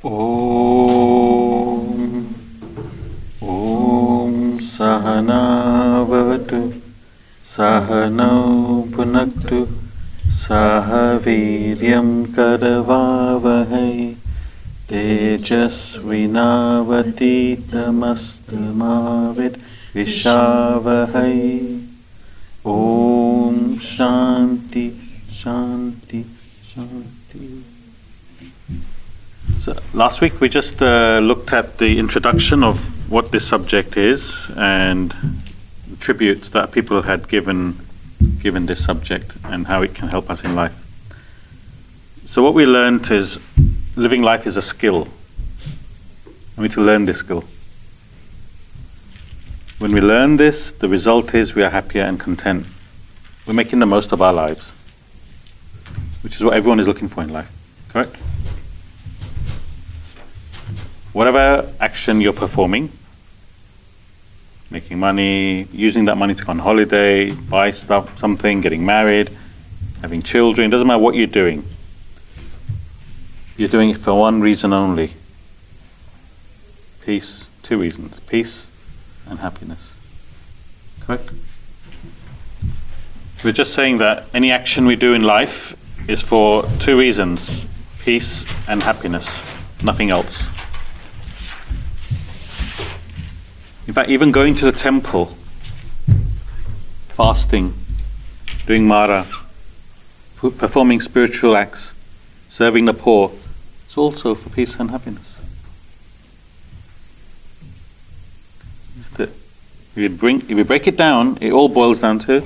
Om Sahana Bhavatu Sahana Punaktu Sahaviryam Karavavahai Tejasvinavateetamastavit Vishavahai. Om Shanti Shanti Shanti. So last week we just looked at the introduction of what this subject is and the tributes that people had given this subject and how it can help us in life. So what we learned is living life is a skill. We need to learn this skill. When we learn this, the result is we are happier and content. We're making the most of our lives, which is what everyone is looking for in life, correct? Whatever action you're performing, making money, using that money to go on holiday, buy stuff, something, getting married, having children, doesn't matter what you're doing. You're doing it for one reason only. Peace. Two reasons. Peace and happiness. Correct? We're just saying that any action we do in life is for two reasons. Peace and happiness. Nothing else. In fact, even going to the temple, fasting, doing mara, performing spiritual acts, serving the poor, it's also for peace and happiness. Isn't it? If you break it down, it all boils down to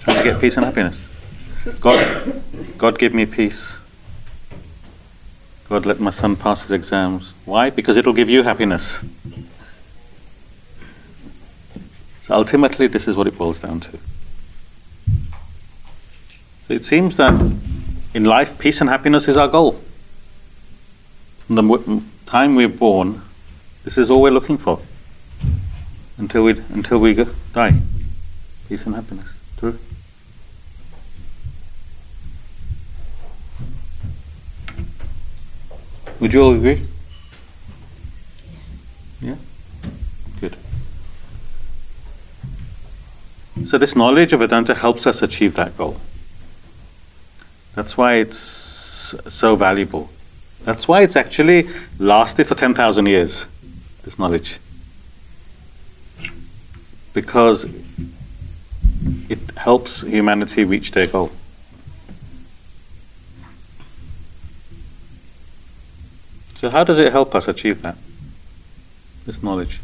trying to get peace and happiness. God give me peace. God let my son pass his exams. Why? Because it'll give you happiness. So ultimately, this is what it boils down to. So it seems that in life, peace and happiness is our goal. From the time we're born, this is all we're looking for until we die. Peace and happiness. True. Would you all agree? Yeah? Good. So this knowledge of Vedanta helps us achieve that goal. That's why it's so valuable. That's why it's actually lasted for 10,000 years, this knowledge. Because it helps humanity reach their goal. So how does it help us achieve that, this knowledge?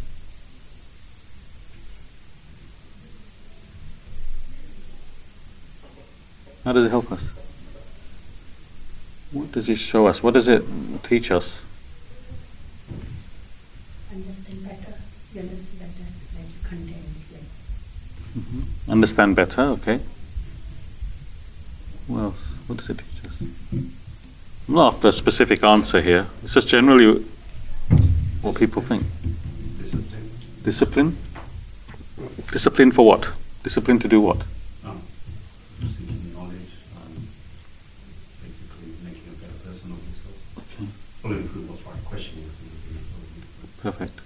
How does it help us? What does it show us? What does it teach us? Understand better. You understand better. Like you contains like. Mm-hmm. Understand better. Okay. What else? What does it teach us? I'm not after a specific answer here. It's just generally what people think. Discipline. Discipline. Discipline for what? Discipline to do what? Perfect.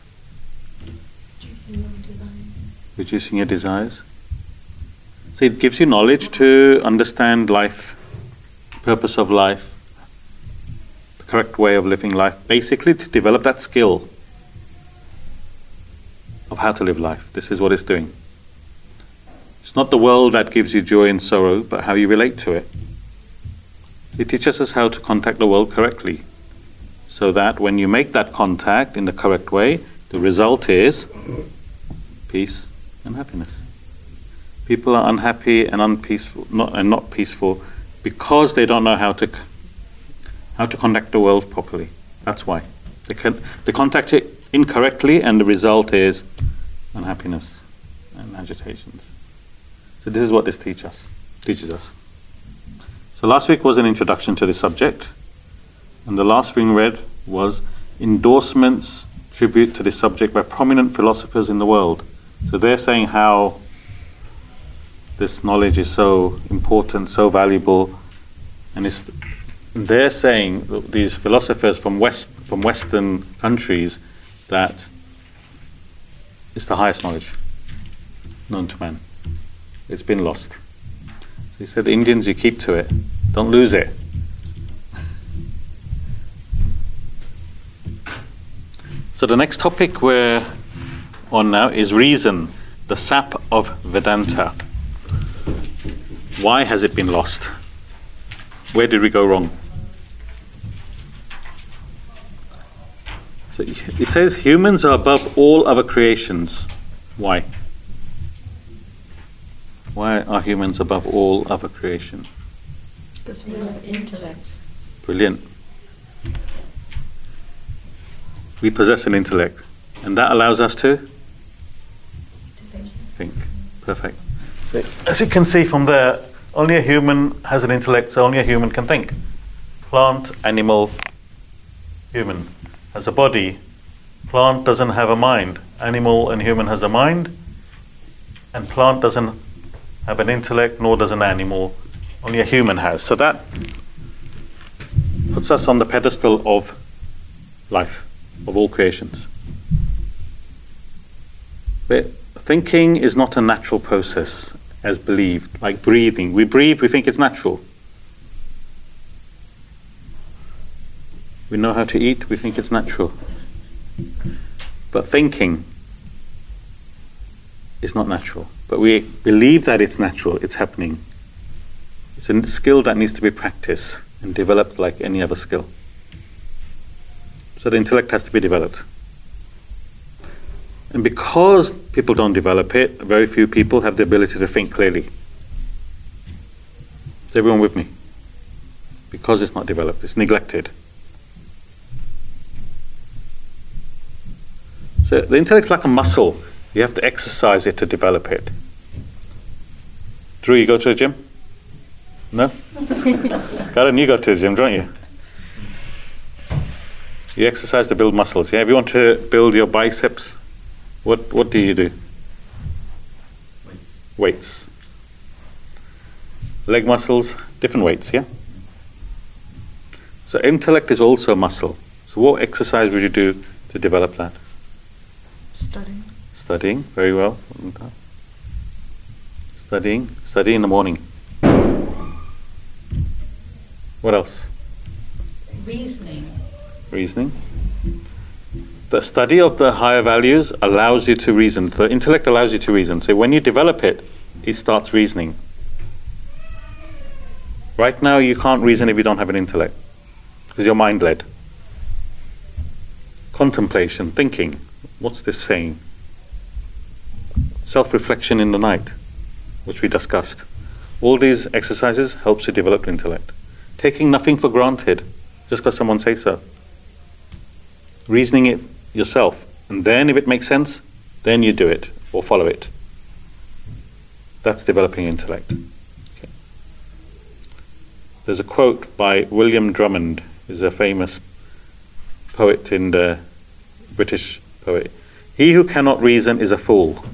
Reducing your desires. Reducing your desires. So it gives you knowledge to understand life, purpose of life, the correct way of living life, basically to develop that skill of how to live life. This is what it's doing. It's not the world that gives you joy and sorrow, but how you relate to it. It teaches us how to contact the world correctly. So that when you make that contact in the correct way, the result is peace and happiness. People are unhappy and not peaceful because they don't know how to contact the world properly. That's why they contact it incorrectly, and the result is unhappiness and agitations. So this is what this teaches us. So last week was an introduction to this subject. And the last thing read was endorsements, tribute to this subject by prominent philosophers in the world. So they're saying how this knowledge is so important, so valuable, and it's they're saying, these philosophers from Western countries, that it's the highest knowledge known to man. It's been lost. So he said, Indians, you keep to it. Don't lose it. So the next topic we're on now is reason, the sap of Vedanta. Why has it been lost? Where did we go wrong? So it says humans are above all other creations. Why? Why are humans above all other creation? Because we have intellect. Brilliant. We possess an intellect, and that allows us to think. Perfect. So, as you can see from there, only a human has an intellect, so only a human can think. Plant, animal, human has a body. Plant doesn't have a mind. Animal and human has a mind, and plant doesn't have an intellect, nor does an animal. Only a human has. So that puts us on the pedestal of life, of all creations. But thinking is not a natural process as believed, like breathing. We breathe, we think it's natural. We know how to eat, we think it's natural. But thinking is not natural. But we believe that it's natural, it's happening. It's a skill that needs to be practiced and developed like any other skill. So the intellect has to be developed. And because people don't develop it, very few people have the ability to think clearly. Is everyone with me? Because it's not developed, it's neglected. So the intellect is like a muscle. You have to exercise it to develop it. Drew, you go to the gym? No? Karen, you go to the gym, don't you? You exercise to build muscles. Yeah, if you want to build your biceps, what do? Weights. Leg muscles, different weights, yeah? So intellect is also muscle. So what exercise would you do to develop that? Studying, very well. Study in the morning. What else? Reasoning. The study of the higher values allows you to reason. The intellect allows you to reason. So when you develop it, it starts reasoning. Right now, you can't reason if you don't have an intellect, because you're mind-led. Contemplation, thinking. What's this saying? Self-reflection in the night, which we discussed. All these exercises helps you develop the intellect. Taking nothing for granted, just because someone says so. Reasoning it yourself, and then if it makes sense, then you do it or follow it. That's developing intellect. Okay. There's a quote by William Drummond, who's a famous poet, in the British poet. He who cannot reason is a fool.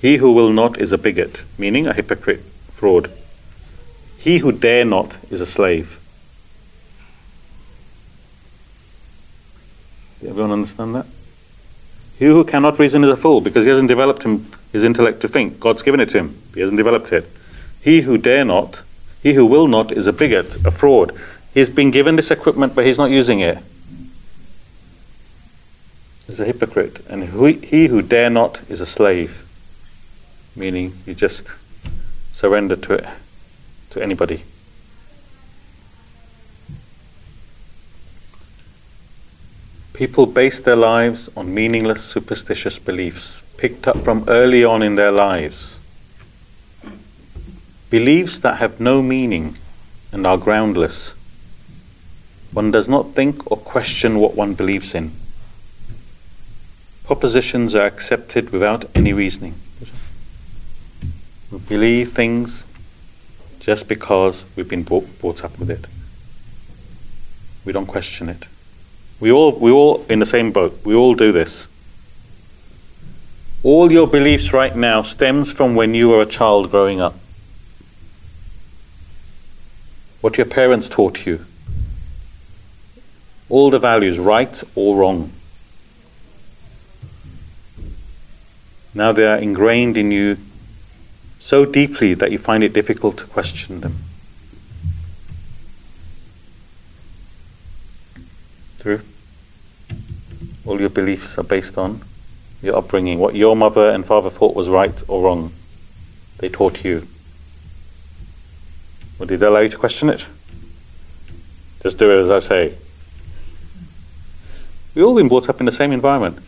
He who will not is a bigot, meaning a hypocrite, fraud. He who dare not is a slave. Does everyone understand that? He who cannot reason is a fool, because he hasn't developed his intellect to think. God's given it to him. He hasn't developed it. He who dare not, he who will not is a bigot, a fraud. He's been given this equipment, but he's not using it. He's a hypocrite. And he who dare not is a slave, meaning you just surrender to it, to anybody. People base their lives on meaningless, superstitious beliefs picked up from early on in their lives. Beliefs that have no meaning and are groundless. One does not think or question what one believes in. Propositions are accepted without any reasoning. We believe things just because we've been brought up with it. We don't question it. We all in the same boat. We all do this. All your beliefs right now stems from when you were a child growing up. what your parents taught you, all the values, right or wrong. Now they are ingrained in you so deeply that you find it difficult to question them. True? All your beliefs are based on your upbringing. What your mother and father thought was right or wrong, they taught you. Well, did they allow you to question it? Just do it as I say. We've all been brought up in the same environment.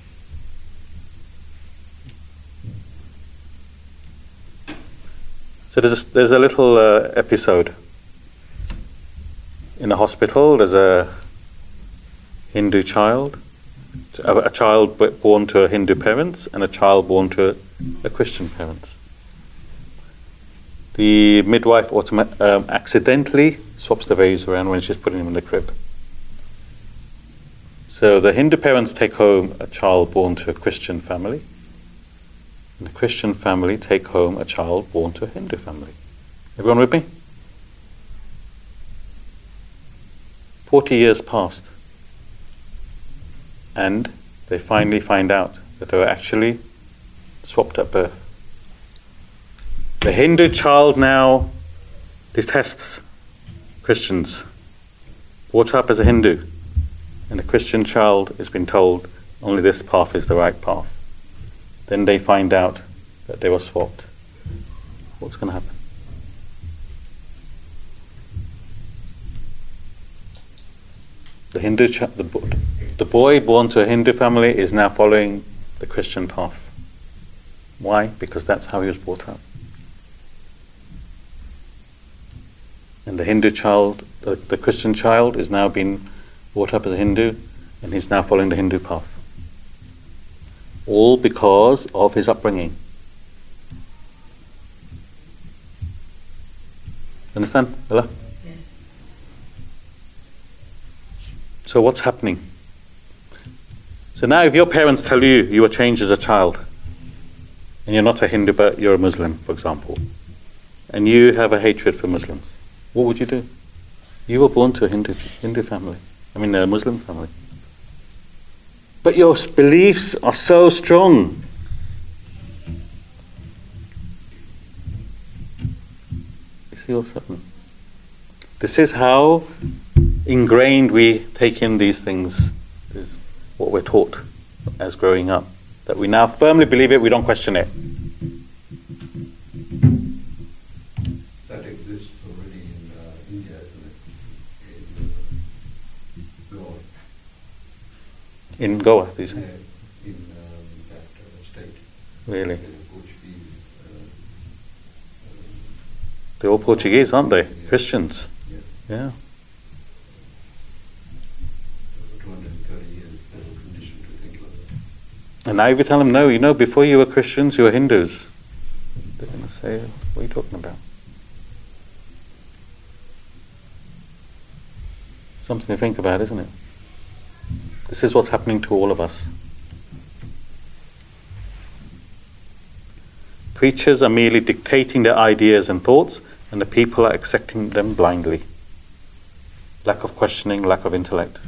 So there's a little episode. In a hospital, there's a Hindu child, a child born to Hindu parents and a child born to a Christian parents. The midwife accidentally swaps the babies around when she's putting them in the crib. So the Hindu parents take home a child born to a Christian family, and the Christian family take home a child born to a Hindu family. Everyone with me? 40 years passed, and they finally find out that they were actually swapped at birth. The Hindu child now detests Christians, brought up as a Hindu, and the Christian child has been told only this path is the right path. Then they find out that they were swapped. What's going to happen? The boy born to a Hindu family is now following the Christian path. Why? Because that's how he was brought up. And the Hindu child, the Christian child, is now being brought up as a Hindu, and he's now following the Hindu path. All because of his upbringing. Understand, Ella? Yeah. So what's happening? So now if your parents tell you you were changed as a child, and you're not a Hindu but you're a Muslim, for example, and you have a hatred for Muslims, what would you do? You were born to a Hindu family. A Muslim family. But your beliefs are so strong. You see what's happening? This is how ingrained we take in these things. This is what we're taught as growing up. That we now firmly believe it, we don't question it. In Goa, do you say? In that state. Really? Portuguese, they're all Portuguese, aren't they? Yeah. Christians. Yeah. 230 years, they were conditioned to think like that. And now if you tell them, no, before you were Christians, you were Hindus, they're going to say, what are you talking about? Something to think about, isn't it? This is what's happening to all of us. Preachers are merely dictating their ideas and thoughts, and the people are accepting them blindly. Lack of questioning, lack of intellect.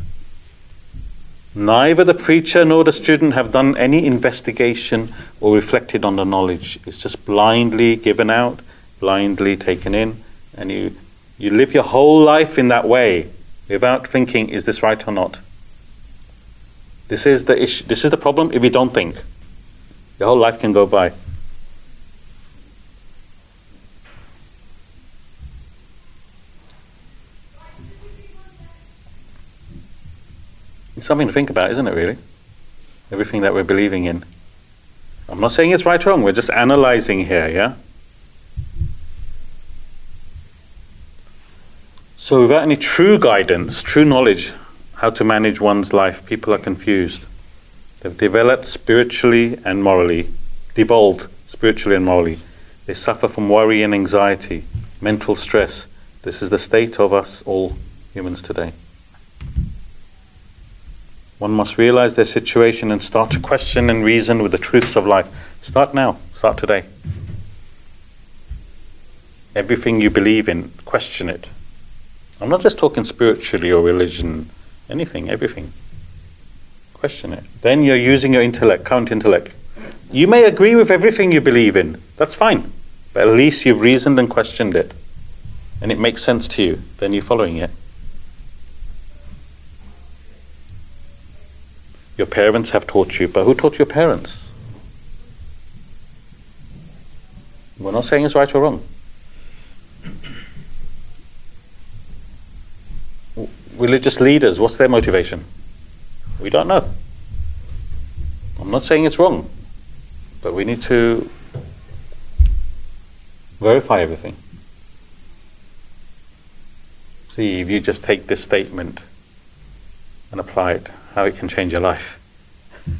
Neither the preacher nor the student have done any investigation or reflected on the knowledge. It's just blindly given out, blindly taken in, and you live your whole life in that way without thinking, is this right or not? This is the issue. This is the problem if you don't think. Your whole life can go by. It's something to think about, isn't it, really? Everything that we're believing in. I'm not saying it's right or wrong. We're just analysing here, yeah? So without any true guidance, true knowledge, how to manage one's life, people are confused. They've developed spiritually and morally, devolved spiritually and morally. They suffer from worry and anxiety, mental stress. This is the state of us all humans today. One must realize their situation and start to question and reason with the truths of life. Start now, start today. Everything you believe in, question it. I'm not just talking spiritually or religion, anything, everything. Question it. Then you're using your intellect, current intellect. You may agree with everything you believe in. That's fine. But at least you've reasoned and questioned it. And it makes sense to you. Then you're following it. Your parents have taught you. But who taught your parents? We're not saying it's right or wrong. Religious leaders, what's their motivation? We don't know. I'm not saying it's wrong, but we need to verify everything. See if you just take this statement and apply it, how it can change your life. You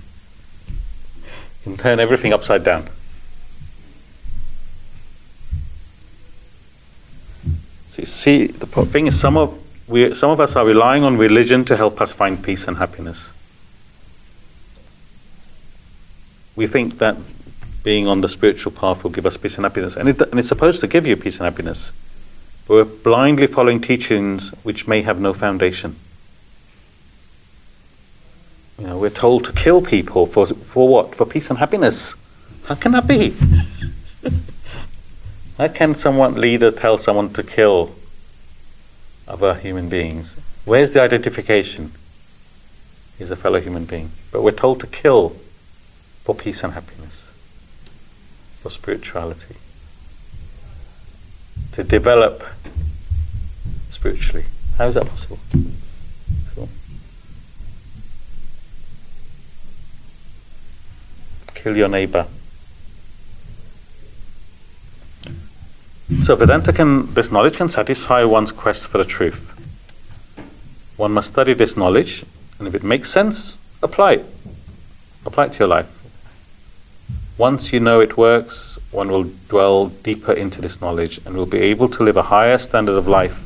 can turn everything upside down. See, the thing is, some of us are relying on religion to help us find peace and happiness. We think that being on the spiritual path will give us peace and happiness, and it's supposed to give you peace and happiness. But we're blindly following teachings which may have no foundation. You know, we're told to kill people for what? For peace and happiness. How can that be? How can someone leader tell someone to kill other human beings? Where's the identification? He's a fellow human being. But we're told to kill for peace and happiness, for spirituality, to develop spiritually. How is that possible? So, kill your neighbor. So this knowledge can satisfy one's quest for the truth. One must study this knowledge, and if it makes sense, apply it. Apply it to your life. Once you know it works, one will dwell deeper into this knowledge and will be able to live a higher standard of life,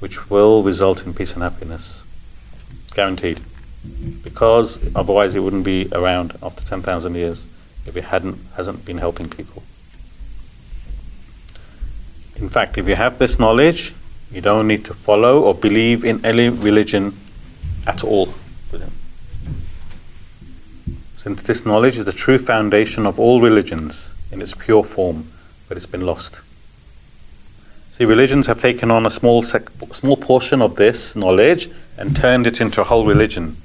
which will result in peace and happiness. Guaranteed. Because otherwise it wouldn't be around after 10,000 years if it hasn't been helping people. In fact, if you have this knowledge, you don't need to follow or believe in any religion at all. Since this knowledge is the true foundation of all religions in its pure form, but it's been lost. See, religions have taken on a small portion of this knowledge and turned it into a whole religion.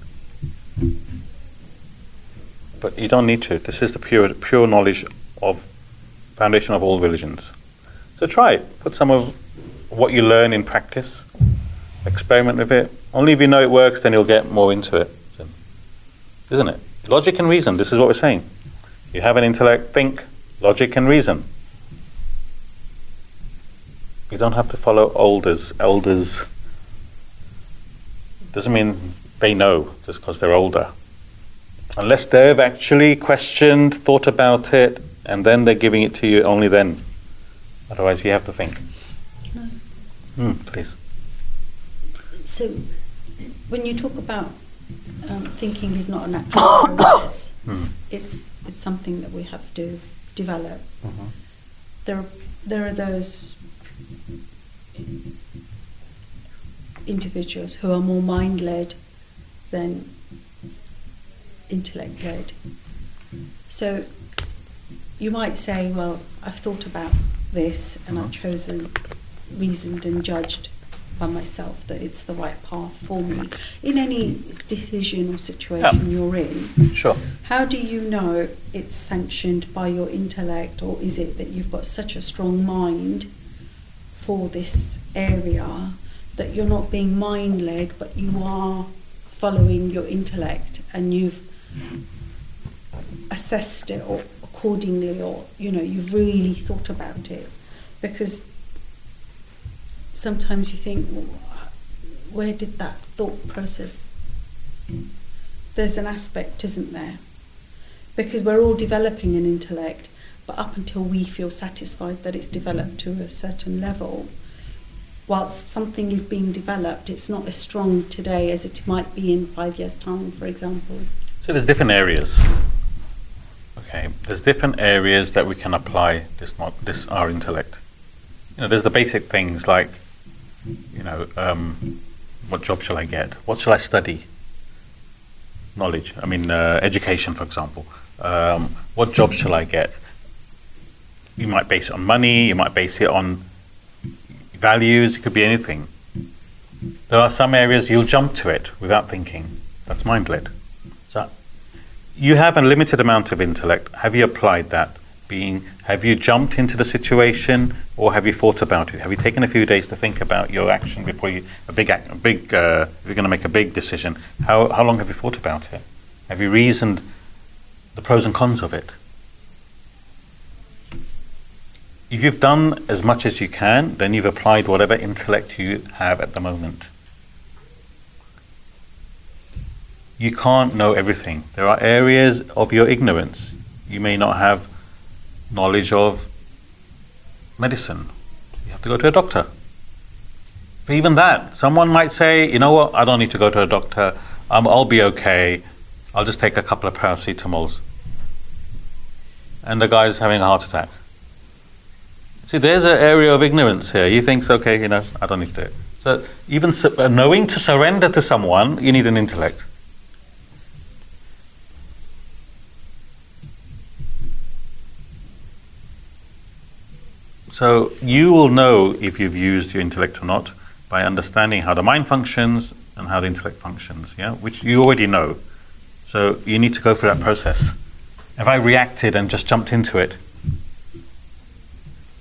But you don't need to. This is the pure knowledge of foundation of all religions. So try it. Put some of what you learn in practice. Experiment with it. Only if you know it works, then you'll get more into it. Isn't it? Logic and reason. This is what we're saying. You have an intellect, think, logic and reason. You don't have to follow elders. Doesn't mean they know just because they're older. Unless they've actually questioned, thought about it, and then they're giving it to you, only then. Otherwise, you have to think. Please. So, when you talk about thinking is not a natural process, it's something that we have to develop. Mm-hmm. There are those individuals who are more mind-led than intellect-led. So, you might say, well, I've thought about this and I've chosen, reasoned and judged by myself that it's the right path for me in any decision or situation you're in. Sure. How do you know it's sanctioned by your intellect, or is it that you've got such a strong mind for this area that you're not being mind-led but you are following your intellect and you've assessed it or accordingly, or you've really thought about it? Because sometimes you think, well, where did that thought process? There's an aspect, isn't there? Because we're all developing an intellect, but up until we feel satisfied that it's developed to a certain level, whilst something is being developed, it's not as strong today as it might be in 5 years' time, for example. So there's different areas. Okay, there's different areas that we can apply this our intellect. There's the basic things like what job shall I get? What shall I study? Knowledge. I mean, education, for example. What job shall I get? You might base it on money. You might base it on values. It could be anything. There are some areas you'll jump to it without thinking. That's mind-led. So you have a limited amount of intellect. Have you applied that? Have you jumped into the situation, or have you thought about it? Have you taken a few days to think about your action before you if you're going to make a big decision? How long have you thought about it? Have you reasoned the pros and cons of it? If you've done as much as you can, then you've applied whatever intellect you have at the moment. You can't know everything. There are areas of your ignorance. You may not have knowledge of medicine. You have to go to a doctor. But even that, someone might say, you know what, I don't need to go to a doctor. I'll be okay. I'll just take a couple of paracetamols. And the guy's having a heart attack. See, there's an area of ignorance here. He thinks, okay, I don't need to do it. So even knowing to surrender to someone, you need an intellect. So you will know if you've used your intellect or not by understanding how the mind functions and how the intellect functions, which you already know. So you need to go through that process. Have I reacted and just jumped into it?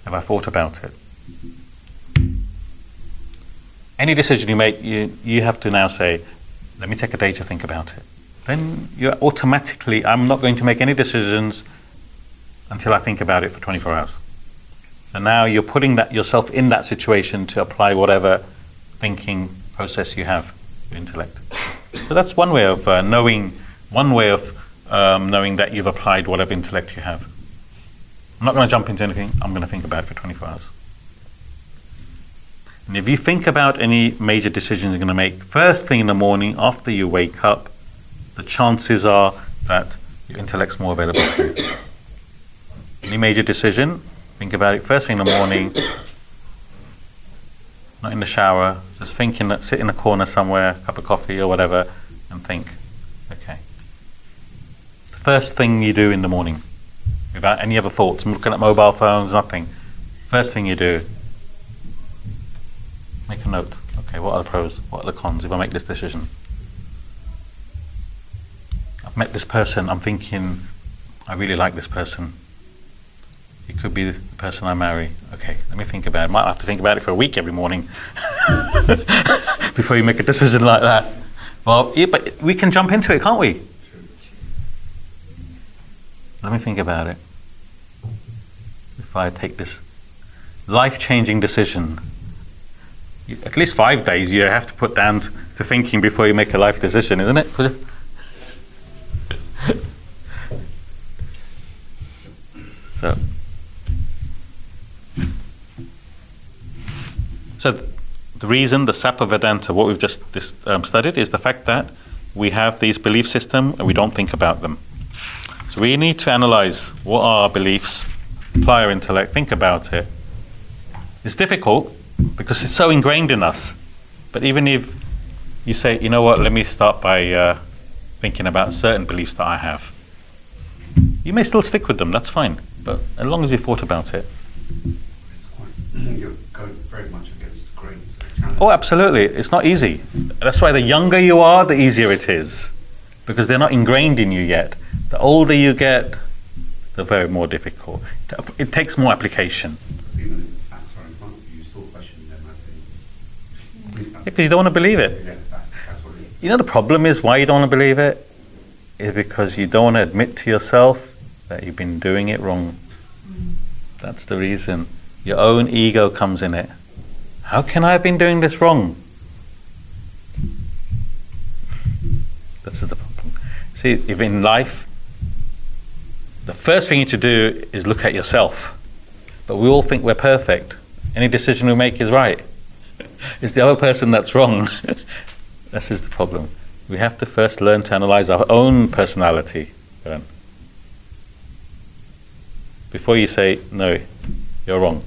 Have I thought about it? Any decision you make, you have to now say, let me take a day to think about it. Then you're automatically, I'm not going to make any decisions until I think about it for 24 hours. And now you're putting yourself in that situation to apply whatever thinking process you have, your intellect. So that's one way of knowing that you've applied whatever intellect you have. I'm not going to jump into anything. I'm going to think about it for 24 hours. And if you think about any major decisions you're going to make first thing in the morning after you wake up, the chances are that your intellect's more available to you. Any major decision, think about it first thing in the morning, not in the shower, just thinking, sit in a corner somewhere, cup of coffee or whatever, and think, okay. The first thing you do in the morning, without any other thoughts, I'm looking at mobile phones, nothing. First thing you do, make a note. Okay, what are the pros, what are the cons if I make this decision? I've met this person, I'm thinking, I really like this person. It could be the person I marry. Okay, let me think about it. Might have to think about it for a week every morning before you make a decision like that. Well, yeah, but we can jump into it, can't we? Let me think about it. If I take this life-changing decision, at least 5 days you have to put down to thinking before you make a life decision, isn't it? So. So the reason, the sap of Vedanta, what we've just studied, is the fact that we have these belief system and we don't think about them. So we need to analyze what are our beliefs, apply our intellect, think about it. It's difficult because it's so ingrained in us. But even if you say, you know what, let me start by thinking about certain beliefs that I have. You may still stick with them, that's fine. But as long as you've thought about it. You're going very much against the grain. Oh, absolutely. It's not easy. That's why the younger you are, the easier it is. Because they're not ingrained in you yet. The older you get, the very more difficult. It takes more application. Because even if the facts are in front of you, you still question them as they... Yeah, because you don't want to believe it. Yeah, that's what it is. You know the problem is why you don't want to believe it? Is because you don't want to admit to yourself that you've been doing it wrong. That's the reason. Your own ego comes in it. How can I have been doing this wrong? That's the problem. See, if in life, the first thing you need to do is look at yourself. But we all think we're perfect. Any decision we make is right. It's the other person that's wrong. This is the problem. We have to first learn to analyze our own personality. Before you say, no, you're wrong.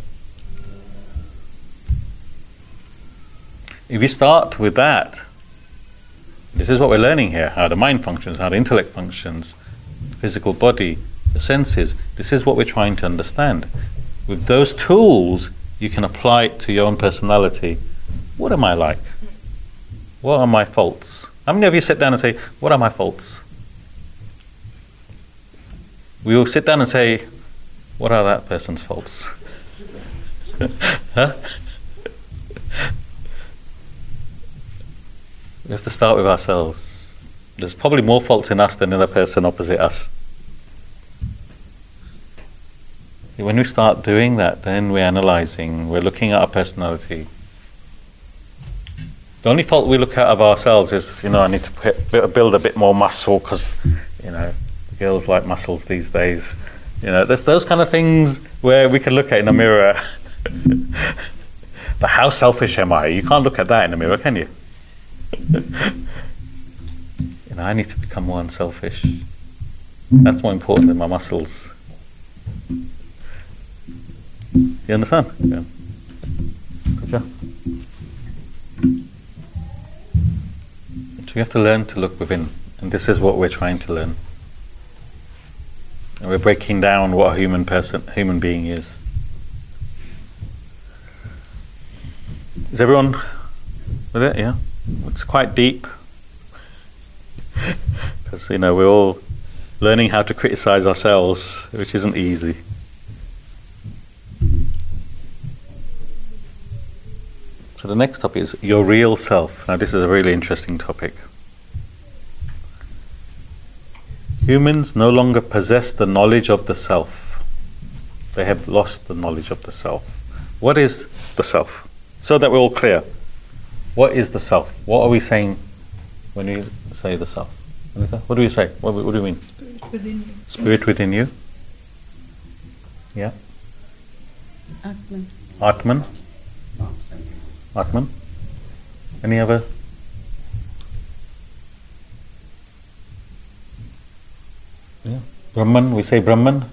If you start with that, this is what we're learning here, how the mind functions, how the intellect functions, physical body, the senses. This is what we're trying to understand. With those tools, you can apply it to your own personality. What am I like? What are my faults? How many of you sit down and say, what are my faults? We will sit down and say, what are that person's faults? Huh? We have to start with ourselves. There's probably more faults in us than in the person opposite us. See, when we start doing that, then we're analysing, we're looking at our personality. The only fault we look at of ourselves is, I need to build a bit more muscle because, girls like muscles these days. There's those kind of things where we can look at in a mirror. But how selfish am I? You can't look at that in a mirror, can you? I need to become more unselfish. That's more important than my muscles. Do you understand? Yeah. Good job. So we have to learn to look within, and this is what we're trying to learn. And we're breaking down what a human being is. Is everyone with it? Yeah. It's quite deep because we're all learning how to criticize ourselves, which isn't easy. So the next topic is your real self. Now this is a really interesting topic. Humans no longer possess the knowledge of the self. They have lost the knowledge of the self. What is the self? So that we're all clear. What is the self? What are we saying when we say the self? What do we say? What do you mean? Spirit within you. Spirit within you. Yeah. Atman. Atman. Atman. Any other? Yeah. Brahman. We say Brahman.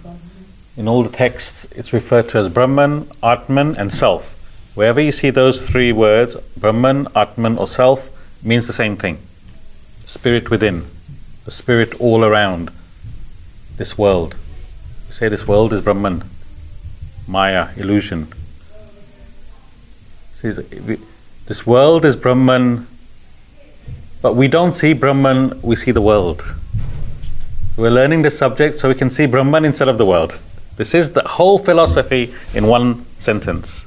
In all the texts, it's referred to as Brahman, Atman, and self. Wherever you see those three words, Brahman, Atman or Self, means the same thing. Spirit within, the spirit all around, this world. We say this world is Brahman, Maya, illusion. See, this world is Brahman, but we don't see Brahman, we see the world. So we're learning this subject so we can see Brahman instead of the world. This is the whole philosophy in one sentence.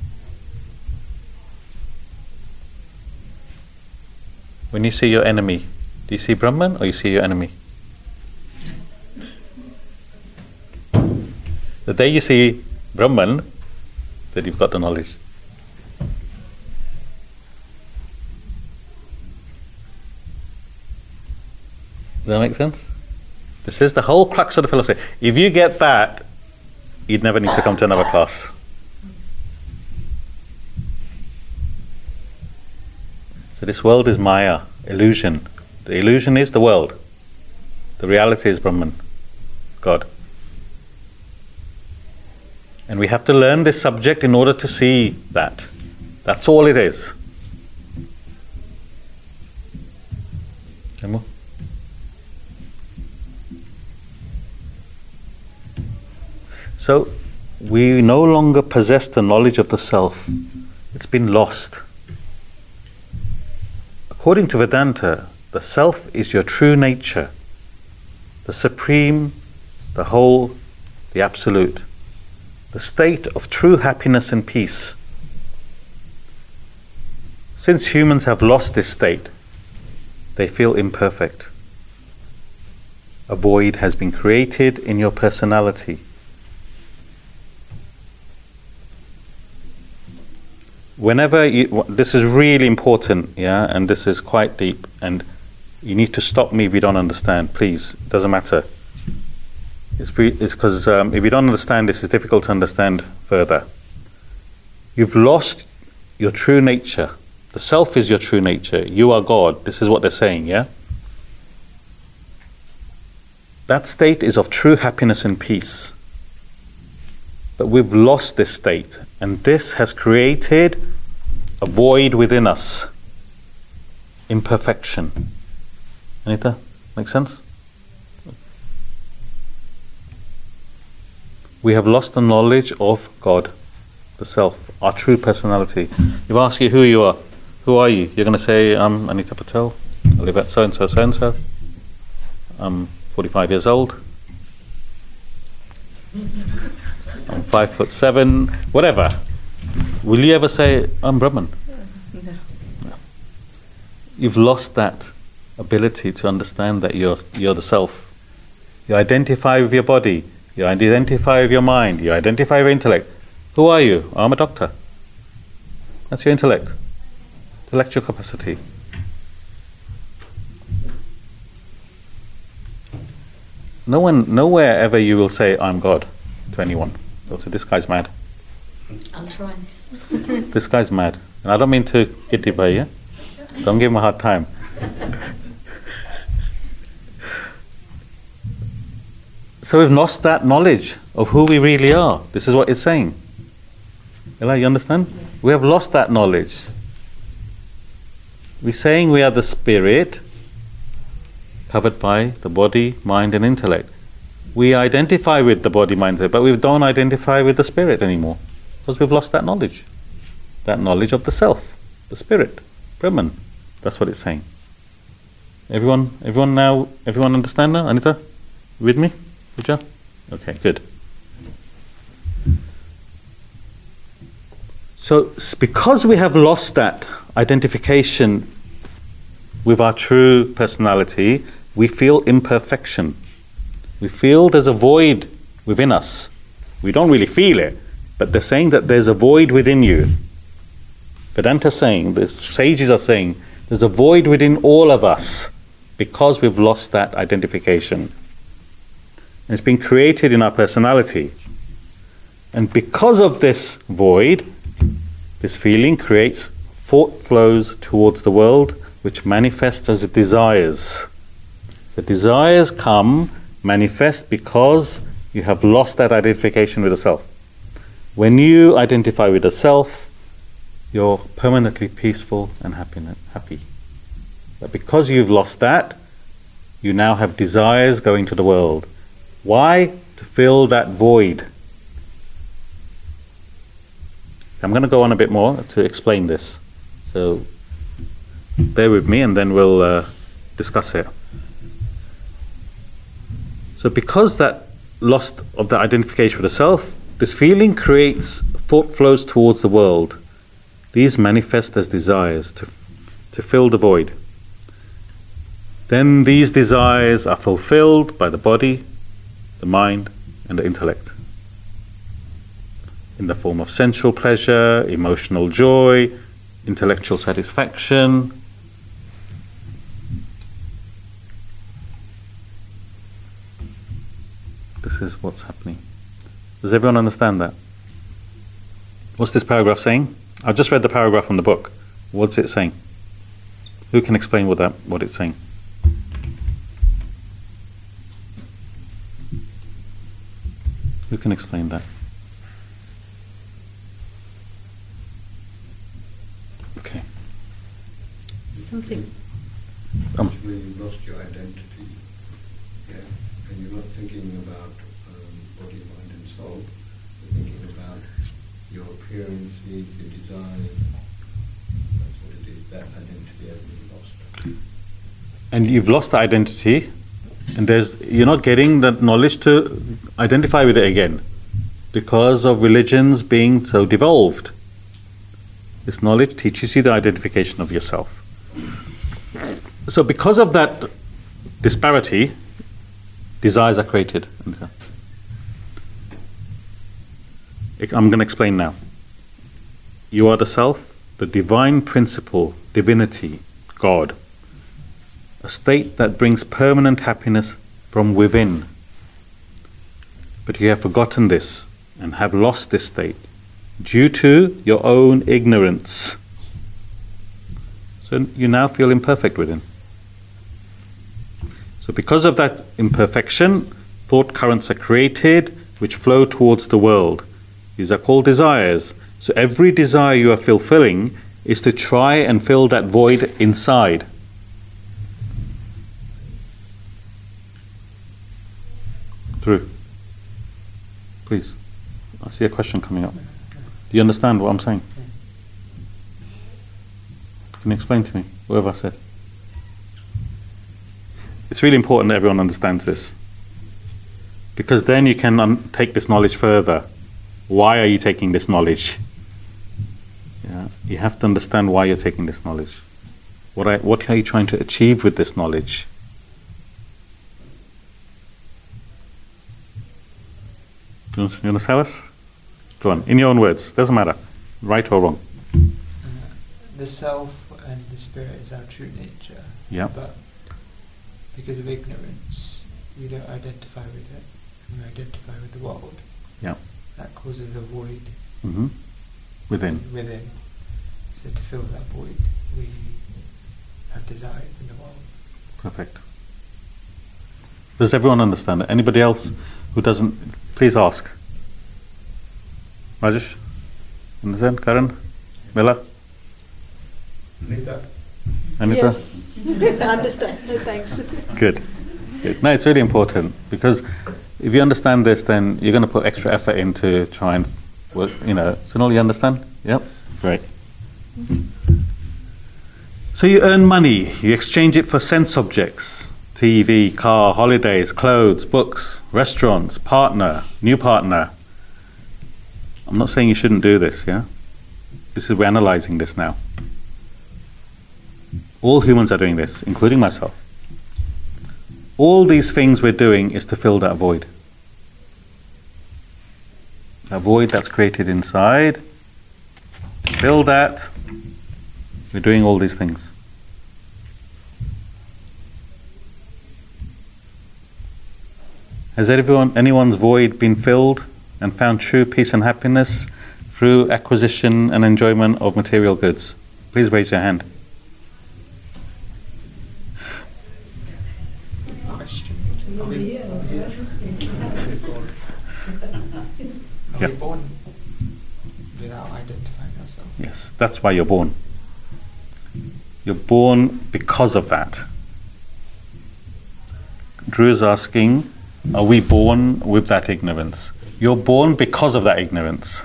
When you see your enemy, do you see Brahman or you see your enemy? The day you see Brahman, then you've got the knowledge. Does that make sense? This is the whole crux of the philosophy. If you get that, you'd never need to come to another class. So this world is Maya, illusion. The illusion is the world. The reality is Brahman, God. And we have to learn this subject in order to see that. That's all it is. Any more? So we no longer possess the knowledge of the self. It's been lost. According to Vedanta, the self is your true nature, the supreme, the whole, the absolute, the state of true happiness and peace. Since humans have lost this state, they feel imperfect. A void has been created in your personality. Whenever you, this is really important, yeah, and this is quite deep, and you need to stop me if you don't understand, please. It doesn't matter. It's because if you don't understand this, it's difficult to understand further. You've lost your true nature. The self is your true nature. You are God. This is what they're saying, yeah? That state is of true happiness and peace. But we've lost this state, and this has created a void within us, imperfection. Anita, make sense? We have lost the knowledge of God, the self, our true personality. If I ask you who you are, who are you? You're going to say, I'm Anita Patel, I live at so-and-so, so-and-so. I'm 45 years old. I'm 5'7", whatever. Will you ever say, I'm Brahman? No. You've lost that ability to understand that you're the self. You identify with your body. You identify with your mind, you identify with your intellect. Who are you? I'm a doctor. That's your intellect, intellectual capacity. Nowhere ever you will say, I'm God, to anyone. They'll say, this guy's mad. I'm trying. This guy's mad. And I don't mean to kitty-bay, yeah? Don't give him a hard time. So we've lost that knowledge of who we really are. This is what it's saying. Ella, you understand? Yes. We have lost that knowledge. We're saying we are the spirit, covered by the body, mind and intellect. We identify with the body, mind, but we don't identify with the spirit anymore. Because we've lost that knowledge. That knowledge of the self, the spirit, Brahman. That's what it's saying. Everyone understand now? Anita, with me? Good job? Okay, good. So, because we have lost that identification with our true personality, we feel imperfection. We feel there's a void within us. We don't really feel it, but they're saying that there's a void within you. Vedanta is saying, the sages are saying, there's a void within all of us because we've lost that identification. And it's been created in our personality. And because of this void, this feeling creates thought flows towards the world, which manifests as desires. So desires manifest because you have lost that identification with the self. When you identify with the self, you're permanently peaceful and happy. But because you've lost that, you now have desires going to the world. Why? To fill that void. I'm going to go on a bit more to explain this. So bear with me and then we'll discuss it. So because that loss of the identification with the self, this feeling creates thought flows towards the world. These manifest as desires to fill the void. Then these desires are fulfilled by the body, the mind and the intellect in the form of sensual pleasure, emotional joy, intellectual satisfaction. This is what's happening. Does everyone understand that? What's this paragraph saying? I've just read the paragraph from the book. What's it saying? Who can explain what it's saying? Who can explain that? Okay. Something. When you lost your identity, yeah, and you're not thinking about body, mind, and soul, you're thinking about your appearances, your desires. That's what it is. That identity has been lost. And you've lost the identity. And you're not getting that knowledge to identify with it again because of religions being so devolved. This knowledge teaches you the identification of yourself. So because of that disparity, desires are created. I'm going to explain now. You are the self, the divine principle, divinity, God. A state that brings permanent happiness from within. But you have forgotten this and have lost this state due to your own ignorance. So you now feel imperfect within. So because of that imperfection, thought currents are created which flow towards the world. These are called desires. So every desire you are fulfilling is to try and fill that void inside. through. Please. I see a question coming up. Do you understand what I'm saying? Can you explain to me what have I said? It's really important that everyone understands this, because then you can take this knowledge further. Why are you taking this knowledge? Yeah, you have to understand why you're taking this knowledge. What are you trying to achieve with this knowledge? You want to tell us? Go on, in your own words. Doesn't matter, right or wrong. The self and the spirit is our true nature. Yeah. But because of ignorance, we don't identify with it, and we identify with the world. Yeah. That causes a void. Mm-hmm. Within. So to fill that void, we have desires in the world. Perfect. Does everyone understand it? Anybody else who doesn't, please ask. Rajesh? Understand? Karen? Mila? Anita? Yes. Understand. No thanks. Good. No, it's really important, because if you understand this, then you're going to put extra effort in to try and work, Sunil, you understand? Yep. Great. Mm-hmm. So you earn money, you exchange it for sense objects. TV, car, holidays, clothes, books, restaurants, partner, new partner. I'm not saying you shouldn't do this, yeah? We're analysing this now. All humans are doing this, including myself. All these things we're doing is to fill that void. That void that's created inside. Fill that. We're doing all these things. Has anyone's void been filled and found true peace and happiness through acquisition and enjoyment of material goods? Please raise your hand. Question. Are we born without identifying ourselves? Yes, that's why you're born. You're born because of that. Drew is asking, are we born with that ignorance? You're born because of that ignorance.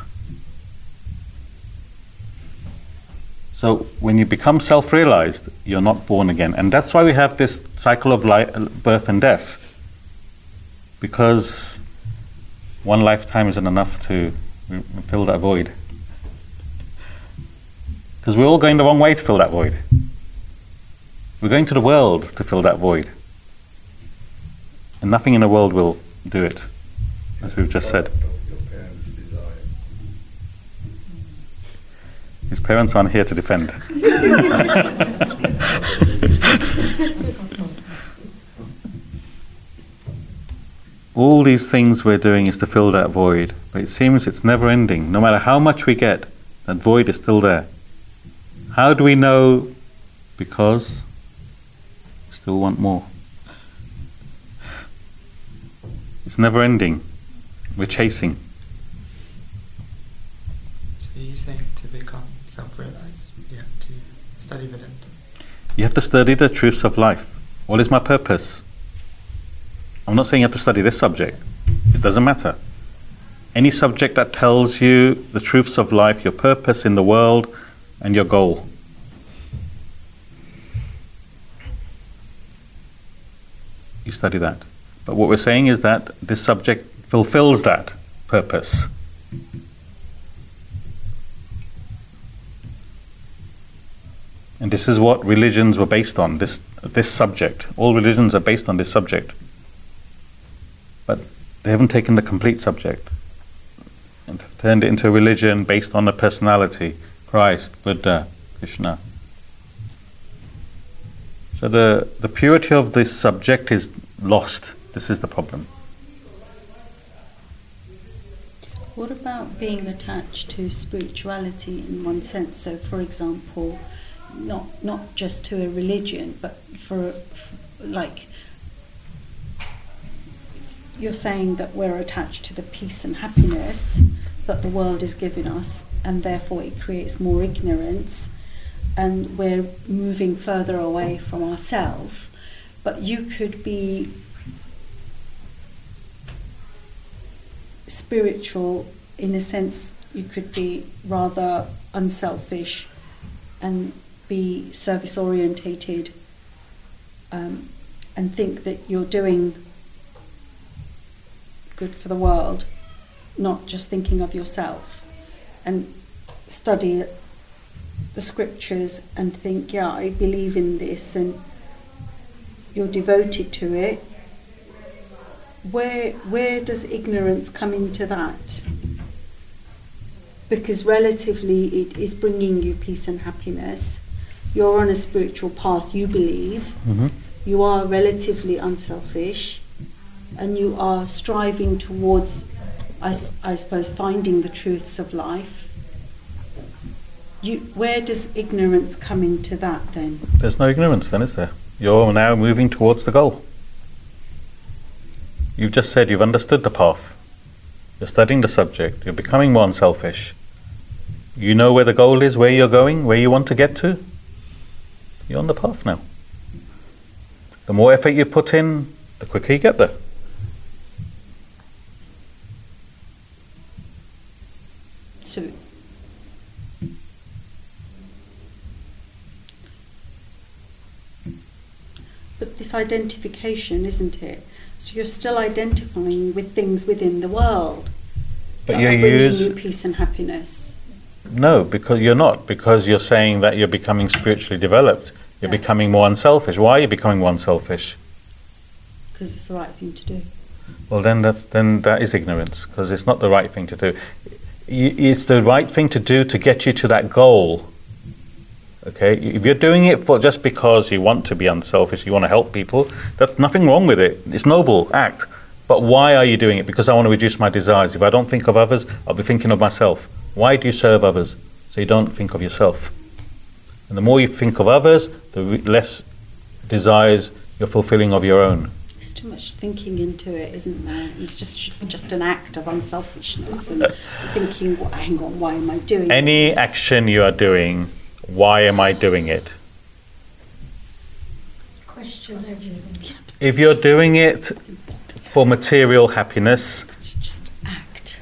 So when you become self-realized, you're not born again. And that's why we have this cycle of birth and death. Because one lifetime isn't enough to fill that void. Because we're all going the wrong way to fill that void. We're going to the world to fill that void. And nothing in the world will do it, as we've just said. His parents aren't here to defend. All these things we're doing is to fill that void, but it seems it's never ending. No matter how much we get, that void is still there. How do we know? Because we still want more. It's never ending. We're chasing. So you're saying to become self-realized, you have to study Vedanta. You have to study the truths of life. What is my purpose? I'm not saying you have to study this subject. It doesn't matter. Any subject that tells you the truths of life, your purpose in the world, and your goal. You study that. But what we're saying is that this subject fulfills that purpose. And this is what religions were based on, this subject. All religions are based on this subject. But they haven't taken the complete subject and turned it into a religion based on the personality. Christ, Buddha, Krishna. So the purity of this subject is lost. This is the problem. What about being attached to spirituality in one sense? So, for example, not just to a religion, but for like you're saying that we're attached to the peace and happiness that the world is giving us, and therefore it creates more ignorance, and we're moving further away from ourselves. But you could be spiritual, in a sense you could be rather unselfish and be service orientated, and think that you're doing good for the world, not just thinking of yourself, and study the scriptures and think, yeah, I believe in this, and you're devoted to it. Where does ignorance come into that? Because relatively it is bringing you peace and happiness. You're on a spiritual path, you believe. Mm-hmm. You are relatively unselfish, and you are striving towards, I suppose, finding the truths of life. Where does ignorance come into that then? There's no ignorance then, is there? You're now moving towards the goal. You've just said you've understood the path. You're studying the subject. You're becoming more unselfish. You know where the goal is, where you're going, where you want to get to. You're on the path now. The more effort you put in, the quicker you get there. So, but this identification, isn't it? So you're still identifying with things within the world, but you're bringing you peace and happiness. No, because you're not. Because you're saying that you're becoming spiritually developed. You're becoming more unselfish. Why are you becoming more unselfish? Because it's the right thing to do. Well, then that is ignorance, because it's not the right thing to do. It's the right thing to do to get you to that goal. Okay, if you're doing it for just because you want to be unselfish, you want to help people, there's nothing wrong with it. It's noble act. But why are you doing it? Because I want to reduce my desires. If I don't think of others, I'll be thinking of myself. Why do you serve others? So you don't think of yourself. And the more you think of others, the less desires you're fulfilling of your own. There's too much thinking into it, isn't there? It's just an act of unselfishness and thinking, well, hang on, why am I doing this? Any action you are doing, why am I doing it? Question everything. If you're doing it for material happiness, just act.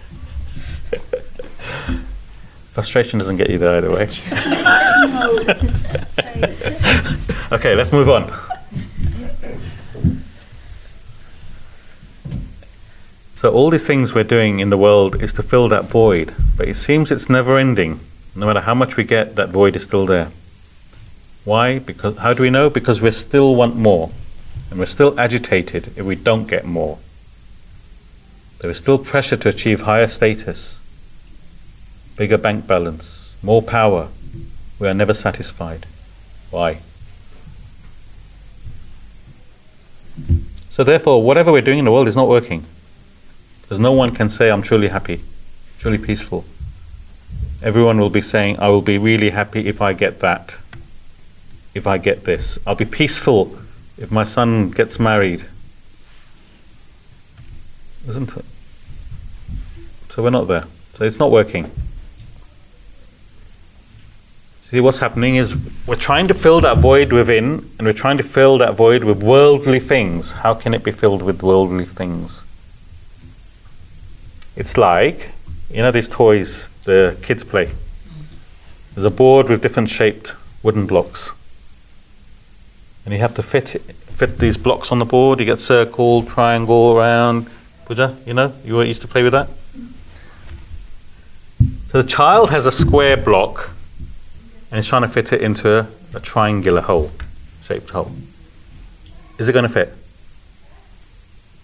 Frustration doesn't get you there either way. Okay, let's move on. So all these things we're doing in the world is to fill that void, but it seems it's never ending. No matter how much we get, that void is still there. Why? Because how do we know? Because we still want more, and we're still agitated if we don't get more. There is still pressure to achieve higher status, bigger bank balance, more power. We are never satisfied. Why? So therefore, whatever we're doing in the world is not working, because no one can say, I'm truly happy, truly peaceful. Everyone will be saying, I will be really happy if I get that, if I get this. I'll be peaceful if my son gets married. Isn't it? So we're not there. So it's not working. See, what's happening is we're trying to fill that void within, and we're trying to fill that void with worldly things. How can it be filled with worldly things? It's like, you know these toys the kids play? There's a board with different shaped wooden blocks, and you have to fit these blocks on the board. You get circle, triangle, round. Puja, you know, you used to play with that. So the child has a square block and he's trying to fit it into a triangular shaped hole. Is it going to fit?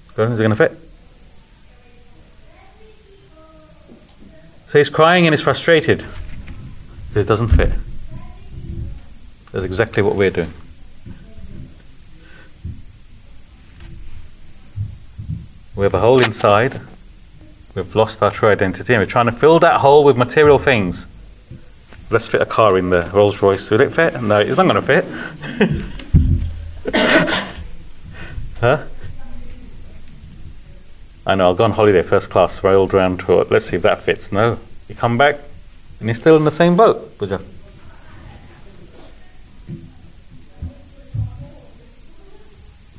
Is it going to fit? So he's crying and he's frustrated because it doesn't fit. That's exactly what we're doing. We have a hole inside. We've lost our true identity, and we're trying to fill that hole with material things. Let's fit a car in there. Rolls Royce, will it fit? No, it's not going to fit. Huh? I know, I'll go on holiday, first class, railed round to it. Let's see if that fits. No. You come back and you're still in the same boat. Puja.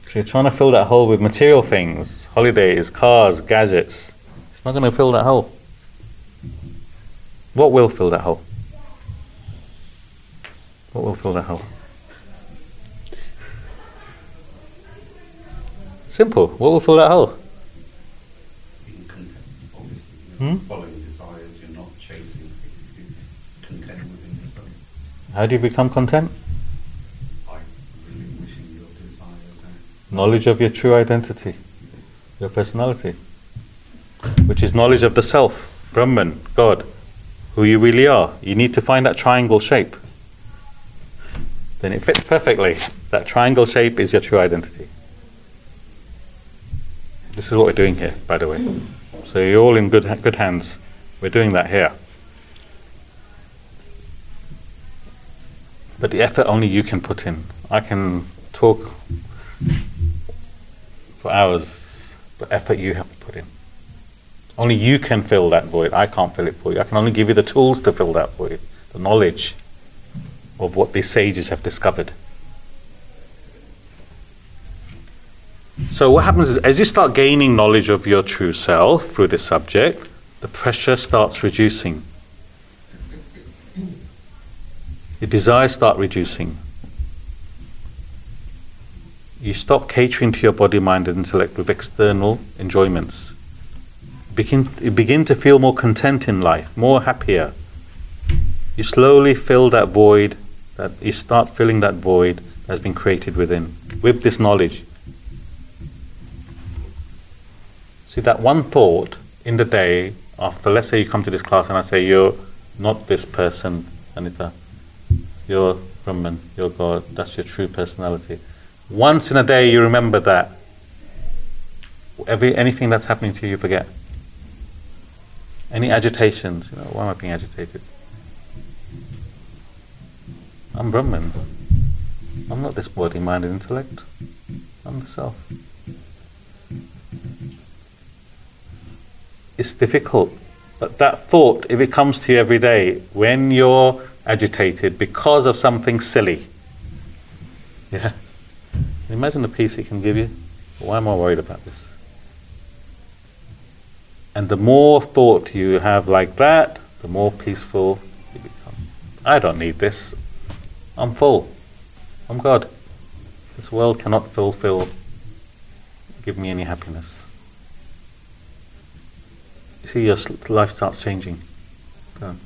So you're trying to fill that hole with material things. Holidays, cars, gadgets. It's It's not going to fill that hole. What will fill that hole? What will fill that hole? Simple. What will fill that hole? Being content, obviously. Following desires, you're not chasing. It's content within yourself. How do you become content? By relinquishing your desires. Knowledge of your true identity, your personality, which is knowledge of the self, Brahman, God, who you really are. You need to find that triangle shape. Then it fits perfectly. That triangle shape is your true identity. This is what we're doing here, by the way. So you're all in good hands. We're doing that here. But the effort only you can put in. I can talk for hours, but effort you have to put in. Only you can fill that void. I can't fill it for you. I can only give you the tools to fill that void, the knowledge of what these sages have discovered. So what happens is, as you start gaining knowledge of your true self through this subject, the pressure starts reducing. Your desires start reducing. You stop catering to your body, mind and intellect with external enjoyments. You begin to feel more content in life, more happier. You slowly fill that void, that has been created within, with this knowledge. See, that one thought in the day after, let's say you come to this class and I say, you're not this person, Anita. You're Brahman, you're God, that's your true personality. Once in a day you remember that. Anything that's happening to you, you forget. Any agitations, why am I being agitated? I'm Brahman. I'm not this body, mind and intellect. I'm the self. It's difficult, but that thought, if it comes to you every day, when you're agitated because of something silly, imagine the peace it can give you. Why am I worried about this? And the more thought you have like that, the more peaceful you become. I don't need this. I'm full. I'm God. This world cannot give me any happiness. You see, your life starts changing. Go on.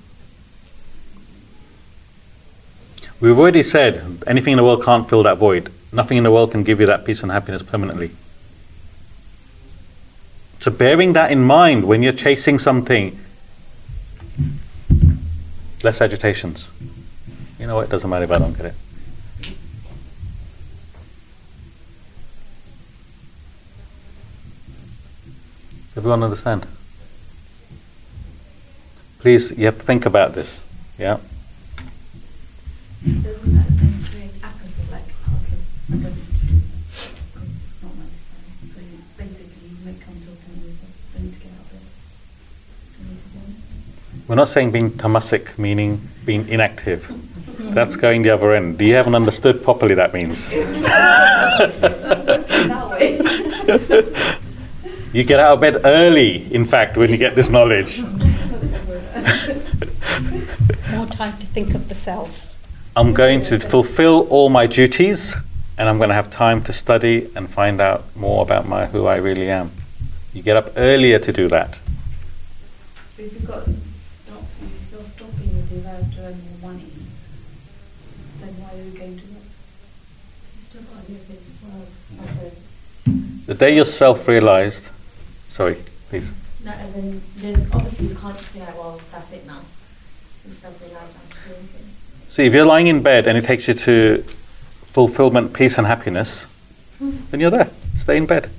We've already said anything in the world can't fill that void. Nothing in the world can give you that peace and happiness permanently. So bearing that in mind when you're chasing something, less agitations. You know what, it doesn't matter if I don't get it. Does everyone understand? Please, you have to think about this. Yeah? Doesn't that then create apathy, like, okay, I don't need to do that because it's not my desire. So you basically make come to a point where I need to get out of it. I need to do it. We're not saying being tamasic, meaning being inactive. That's going the other end. You haven't understood properly, that means. You get out of bed early, in fact, when you get this knowledge. More time to think of the self. I'm going to fulfill all my duties, and I'm going to have time to study and find out more about who I really am. You get up earlier to do that. So if you're stopping your desires to earn more money, then why are you going to that? You still got to live in this world. The day you're self-realised... Sorry, please. No, as in, there's obviously you can't just be like, well, that's it now. You've self-realised I have to do anything. See, if you're lying in bed and it takes you to fulfillment, peace and happiness, then you're there. Stay in bed.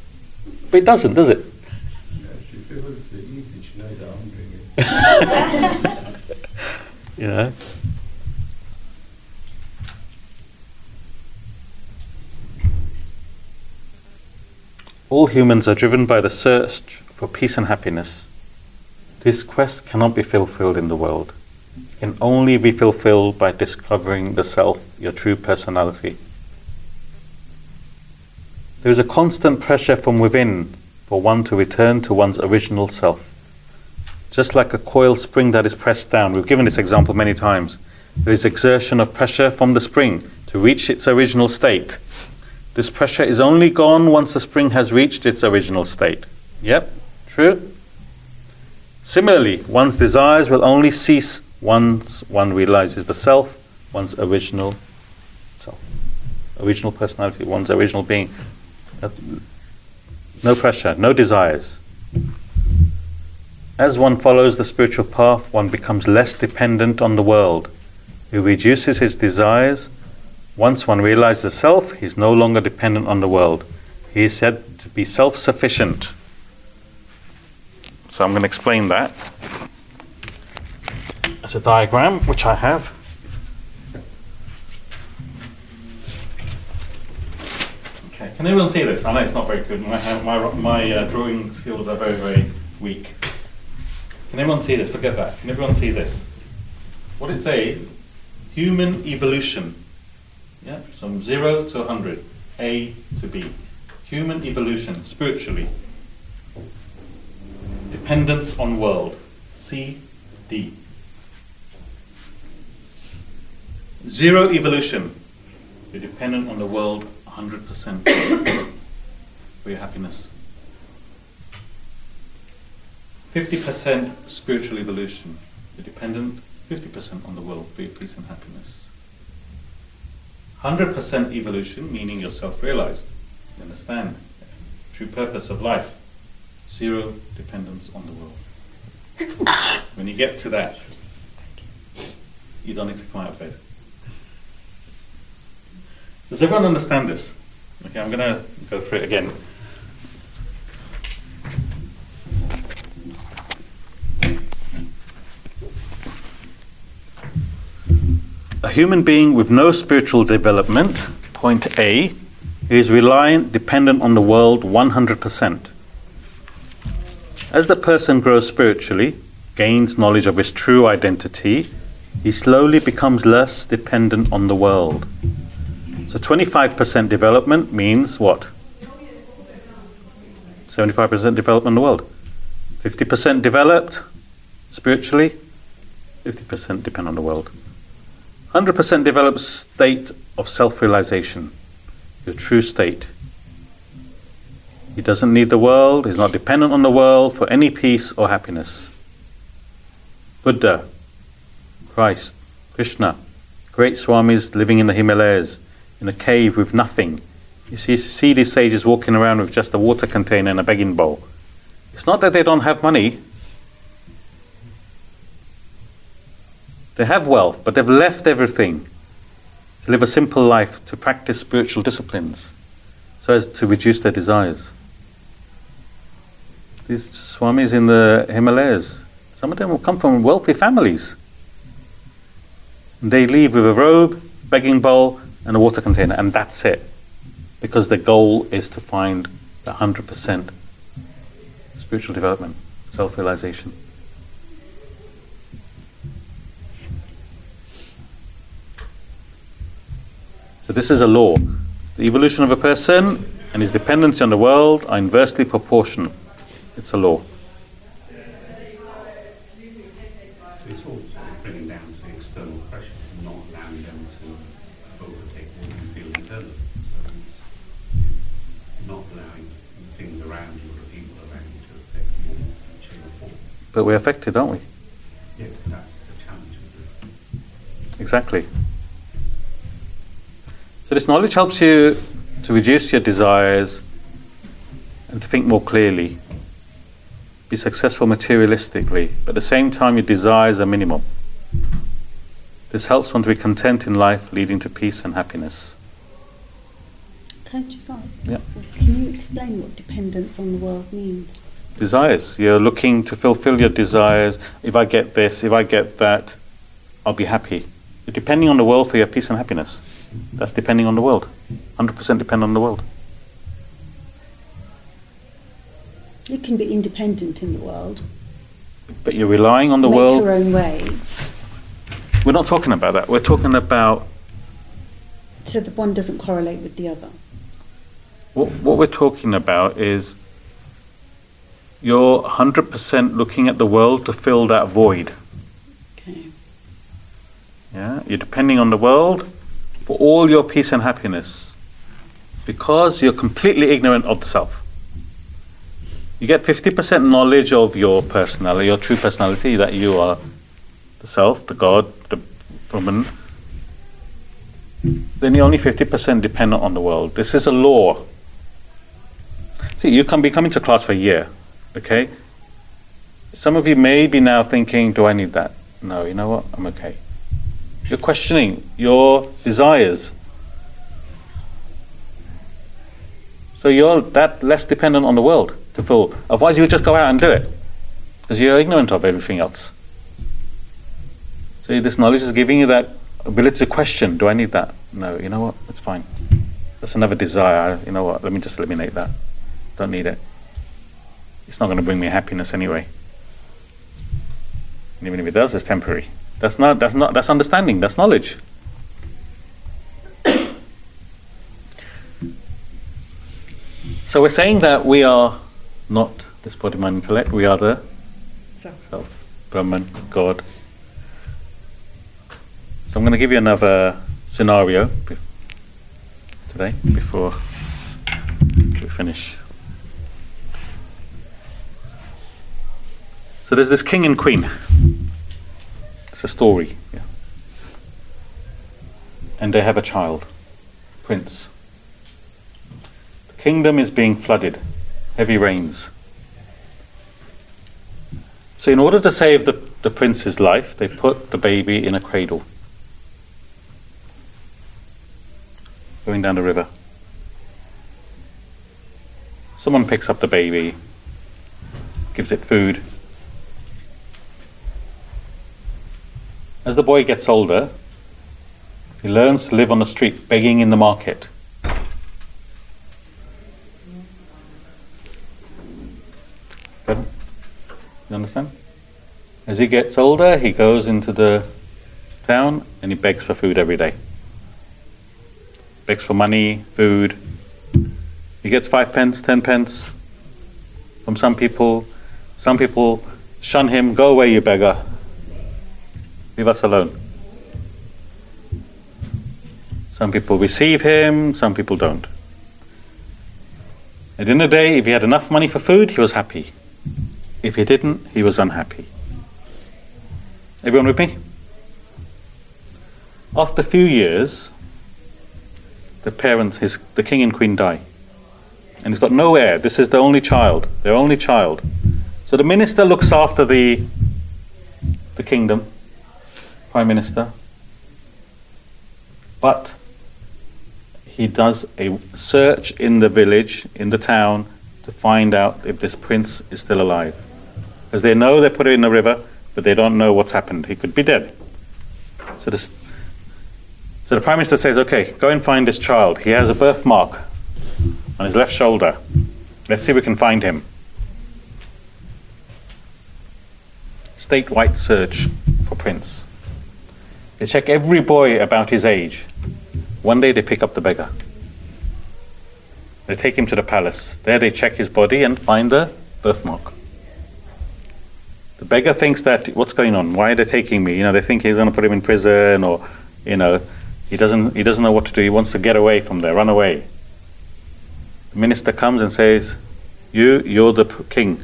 But it doesn't, does it? Yeah, she feels so easy, she knows how I'm doing it. All humans are driven by the search for peace and happiness. This quest cannot be fulfilled in the world. It can only be fulfilled by discovering the self, your true personality. There is a constant pressure from within for one to return to one's original self, just like a coil spring that is pressed down. We've given this example many times. There is exertion of pressure from the spring to reach its original state. This pressure is only gone once the spring has reached its original state. Yep, true? Similarly, one's desires will only cease once one realizes the self, one's original self, original personality, one's original being. No pressure, no desires. As one follows the spiritual path, one becomes less dependent on the world. He reduces his desires. Once one realizes the self, he is no longer dependent on the world. He is said to be self-sufficient. So I'm going to explain that. It's a diagram which I have. Okay, can everyone see this? I know it's not very good. My drawing skills are very, very weak. Can everyone see this? Forget that. Can everyone see this? What it says, human evolution. Yeah? From 0 to 100. A to B. Human evolution, spiritually. Dependence on world. C, D. 0 evolution. You're dependent on the world 100% for your happiness. 50% spiritual evolution. You're dependent 50% on the world for your peace and happiness. 100% evolution, meaning you're self-realized. You understand? True purpose of life. 0 dependence on the world. When you get to that, you don't need to come out of bed. Does everyone understand this? Okay, I'm going to go through it again. A human being with no spiritual development, point A, is reliant, dependent on the world 100%. As the person grows spiritually, gains knowledge of his true identity, he slowly becomes less dependent on the world. So 25% development means what? 75% development in the world. 50% developed spiritually, 50% depend on the world. 100% develops state of self-realization, your true state. He doesn't need the world, he's not dependent on the world for any peace or happiness. Buddha, Christ, Krishna, great swamis living in the Himalayas, in a cave with nothing. You see these sages walking around with just a water container and a begging bowl. It's not that they don't have money. They have wealth, but they've left everything to live a simple life, to practice spiritual disciplines, so as to reduce their desires. These swamis in the Himalayas, some of them will come from wealthy families. They leave with a robe, begging bowl, and a water container, and that's it. Because the goal is to find 100% spiritual development, self-realization. So this is a law. The evolution of a person and his dependency on the world are inversely proportional. It's a law. It's all bringing down to external pressure, not allowing them to overtake what you feel internally. So it's not allowing things around you or people around you to affect you in a chain of form. But we're affected, aren't we? Yeah, that's the challenge. Exactly. So this knowledge helps you to reduce your desires and to think more clearly, be successful materialistically, but at the same time your desires are minimal. This helps one to be content in life, leading to peace and happiness. Can you explain what dependence on the world means? Desires. You're looking to fulfill your desires. If I get this, if I get that, I'll be happy. You're depending on the world for your peace and happiness. That's depending on the world. 100% depend on the world. You can be independent in the world. But you're relying on the world. Make your own way. We're not talking about that. We're talking about... So the one doesn't correlate with the other. What we're talking about is you're 100% looking at the world to fill that void. Okay. Yeah, you're depending on the world for all your peace and happiness because you're completely ignorant of the self. You get 50% knowledge of your personality, your true personality, that you are the self, the God, the Brahman. Then you're only 50% dependent on the world. This is a law. See, you can be coming to class for a year, okay? Some of you may be now thinking, do I need that? No, you know what? I'm okay. You're questioning your desires. So you're that less dependent on the world to fill. Otherwise you would just go out and do it because you're ignorant of everything else. So this knowledge is giving you that ability to question, do I need that? No, you know what? It's fine. That's another desire. You know what? Let me just eliminate that. Don't need it. It's not going to bring me happiness anyway. And even if it does, it's temporary. That's understanding. That's knowledge. So we're saying that we are not this body, mind, intellect. We are the self, Brahman, God. So I'm going to give you another scenario today before we finish. So there's this king and queen. It's a story. Yeah. And they have a child, prince. Kingdom is being flooded, heavy rains. So in order to save the prince's life, they put the baby in a cradle, going down the river. Someone picks up the baby, gives it food. As the boy gets older, he learns to live on the street, begging in the market. You understand? As he gets older, he goes into the town and he begs for food every day. Begs for money, food. He gets 5 pence, 10 pence from some people. Some people shun him. Go away, you beggar. Leave us alone. Some people receive him, some people don't. At the end of the day, if he had enough money for food, he was happy. If he didn't, he was unhappy. Everyone with me? After a few years, the king and queen die. And he's got no heir. This is the only child, their only child. So the minister looks after the kingdom, prime minister. But he does a search in the village, in the town, to find out if this prince is still alive. Because they know they put him in the river, but they don't know what's happened. He could be dead. So the Prime Minister says, okay, go and find this child. He has a birthmark on his left shoulder. Let's see if we can find him. Statewide search for prince. They check every boy about his age. One day they pick up the beggar. They take him to the palace. There they check his body and find the birthmark. The beggar thinks that, what's going on? Why are they taking me? You know, they think he's going to put him in prison, or, you know, he doesn't know what to do. He wants to get away from there, run away. The minister comes and says, you're the king.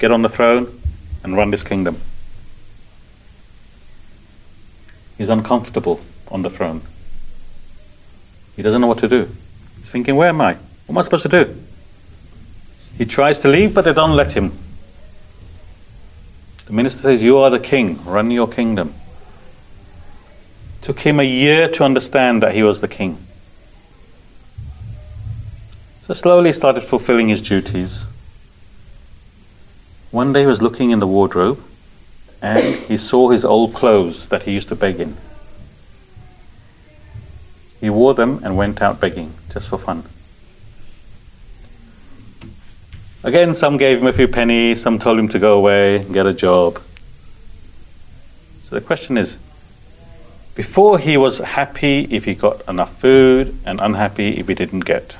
Get on the throne and run this kingdom. He's uncomfortable on the throne. He doesn't know what to do. He's thinking, where am I? What am I supposed to do? He tries to leave, but they don't let him. The minister says, you are the king. Run your kingdom. Took him a year to understand that he was the king. So slowly he started fulfilling his duties. One day he was looking in the wardrobe and he saw his old clothes that he used to beg in. He wore them and went out begging, just for fun. Again, some gave him a few pennies, some told him to go away and get a job. So the question is, before he was happy if he got enough food and unhappy if he didn't get.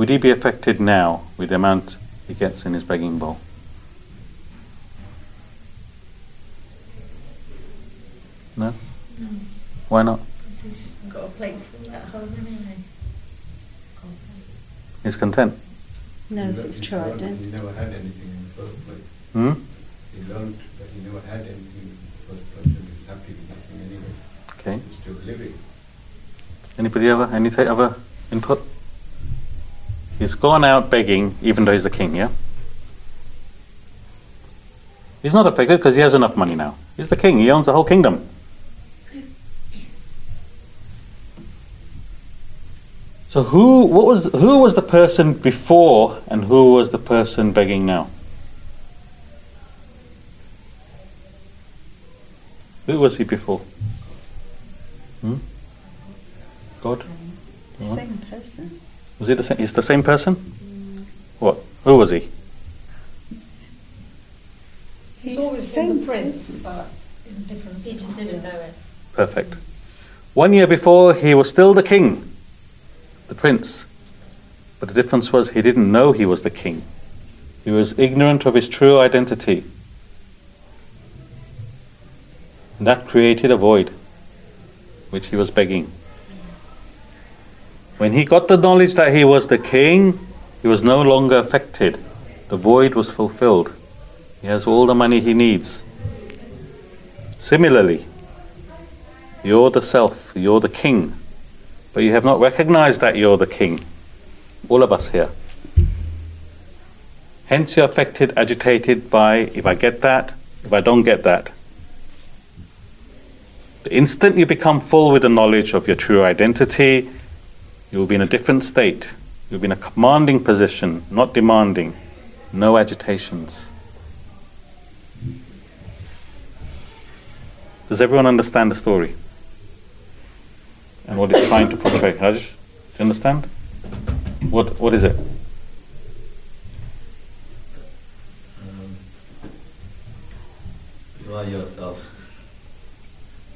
Would he be affected now with the amount he gets in his begging bowl? No? No. Why not? Because he's got a plate full at home, hasn't he? He's content. No, it's tried. He never had anything in the first place. Hmm? He learned that he never had anything in the first place and he's happy with nothing anyway. Okay. He's still living. Anybody ever? Any other input? He's gone out begging, even though he's the king, yeah? He's not affected because he has enough money now. He's the king, he owns the whole kingdom. So who was the person before and who was the person begging now? Who was he before? God? The same person. Was he the same? He's the same person? Mm. What? Who was he? He's always the same prince, but in different he just didn't know it. Perfect. 1 year before, he was still the king. The prince. But the difference was he didn't know he was the king. He was ignorant of his true identity. And that created a void, which he was begging. When he got the knowledge that he was the king, he was no longer affected. The void was fulfilled. He has all the money he needs. Similarly, you're the self, you're the king. But you have not recognized that you're the king. All of us here. Hence you're affected, agitated by, if I get that, if I don't get that. The instant you become full with the knowledge of your true identity, you will be in a different state. You'll be in a commanding position, not demanding. No agitations. Does everyone understand the story? And what it's trying to portray. Raj, do you understand? What is it? You are yourself.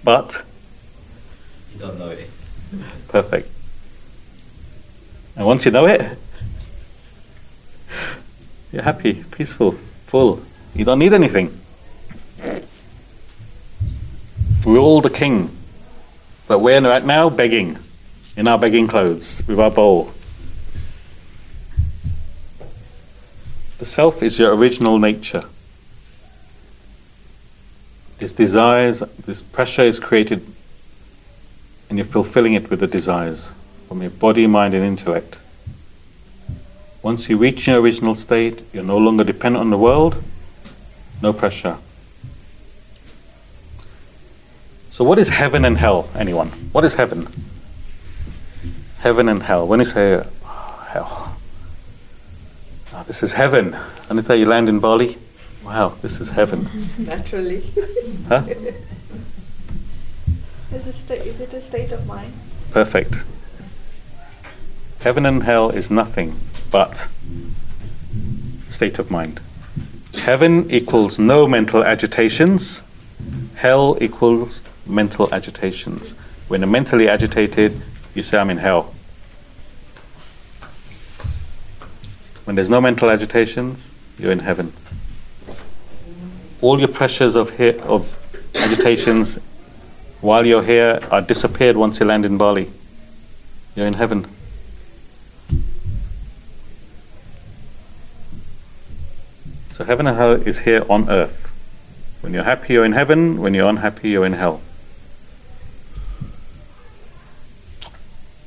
But? You don't know it. Perfect. And once you know it, you're happy, peaceful, full. You don't need anything. We're all the king. But we're right now begging, in our begging clothes, with our bowl. The self is your original nature. This desires, this pressure is created, and you're fulfilling it with the desires, from your body, mind and intellect. Once you reach your original state, you're no longer dependent on the world, no pressure. So what is heaven and hell, anyone? What is heaven? Heaven and hell. When you say, oh, hell, oh, this is heaven. And if you land in Bali, wow, this is heaven. Naturally. Huh? Is it a state of mind? Perfect. Heaven and hell is nothing but state of mind. Heaven equals no mental agitations. Hell equals mental agitations. When you're mentally agitated, you say, I'm in hell. When there's no mental agitations, you're in heaven. All your pressures of agitations while you're here are disappeared once you land in Bali. You're in heaven. So heaven and hell is here on earth. When you're happy, you're in heaven. When you're unhappy, you're in hell.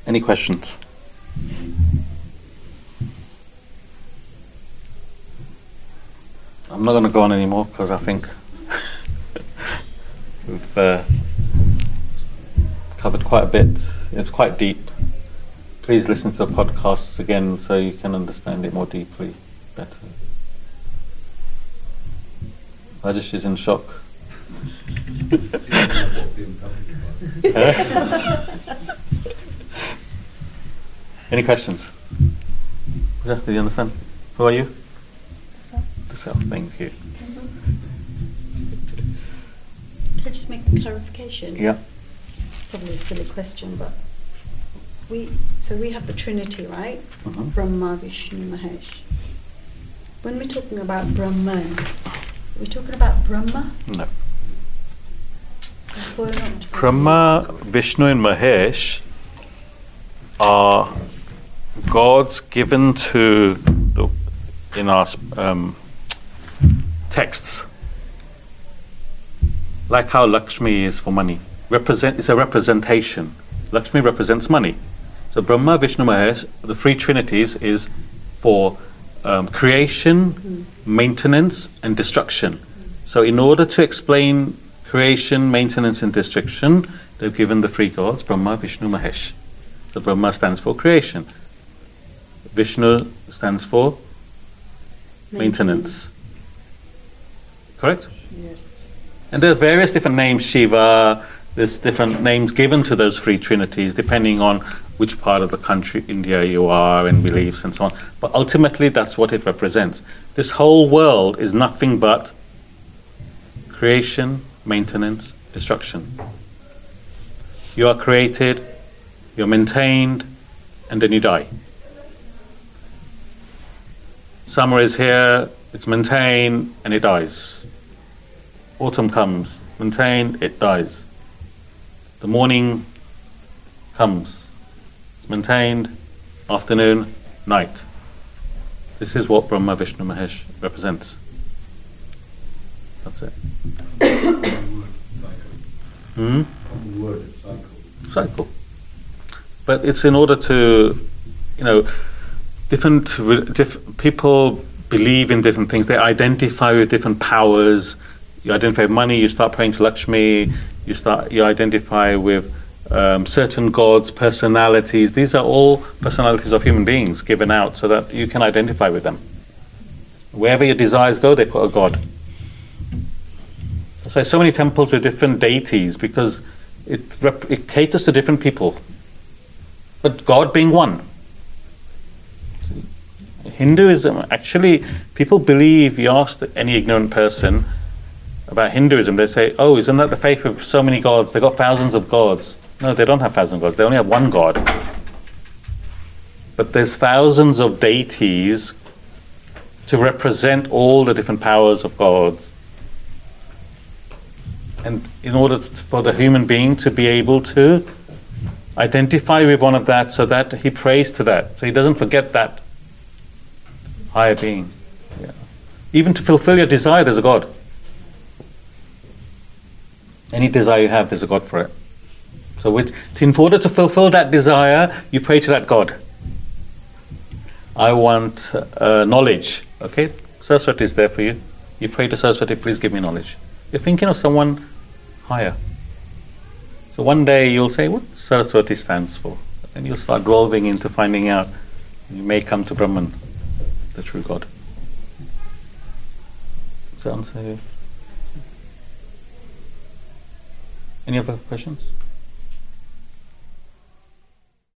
Any questions? I'm not going to go on anymore because I think we've covered quite a bit. It's quite deep. Please listen to the podcasts again so you can understand it more deeply, better. Rajesh is in shock. Any questions? Yeah, did you understand? Who are you? The self. Thank you. Can I just make a clarification? Yeah. It's probably a silly question, but we have the Trinity, right? Uh-huh. Brahma, Vishnu, Mahesh. When we're talking about Brahman, we're talking about Brahma? No. Brahma, Vishnu and Mahesh are gods given to the, in our texts, like how Lakshmi is for money. It's a representation. Lakshmi represents money. So Brahma, Vishnu, Mahesh, the three trinities, is for creation, maintenance, and destruction. So in order to explain creation, maintenance, and destruction, they've given the three gods, Brahma, Vishnu, Mahesh. So Brahma stands for creation. Vishnu stands for maintenance. Correct? Yes. And there are various different names, Shiva, there's different names given to those three trinities depending on which part of the country, India, you are and beliefs and so on. But ultimately that's what it represents. This whole world is nothing but creation, maintenance, destruction. You are created, you're maintained, and then you die. Summer is here, it's maintained, and it dies. Autumn comes, maintained, it dies. The morning comes, it's maintained, afternoon, night. This is what Brahma, Vishnu, Mahesh represents. That's it. Cycle. But it's in order to, you know, different people believe in different things. They identify with different powers. You identify with money, you start praying to Lakshmi. You identify with certain gods, personalities. These are all personalities of human beings given out so that you can identify with them. Wherever your desires go, they put a god. That's why so many temples with different deities, because it caters to different people. But God being one. Hinduism, actually, people believe, you ask any ignorant person about Hinduism, they say, oh, isn't that the faith of so many gods? They've got thousands of gods. No, they don't have thousands of gods. They only have one god. But there's thousands of deities to represent all the different powers of gods. And in order for the human being to be able to identify with one of that so that he prays to that, so he doesn't forget that higher being. Yeah. Even to fulfill your desire, there's a God. Any desire you have, there's a God for it. So in order to fulfill that desire, you pray to that God. I want knowledge. Okay, Saraswati is there for you. You pray to Saraswati, please give me knowledge. You're thinking of someone higher. So one day you'll say, what Saraswati stands for? And you'll start delving into finding out. You may come to Brahman, the true God. Does that answer you? Any other questions?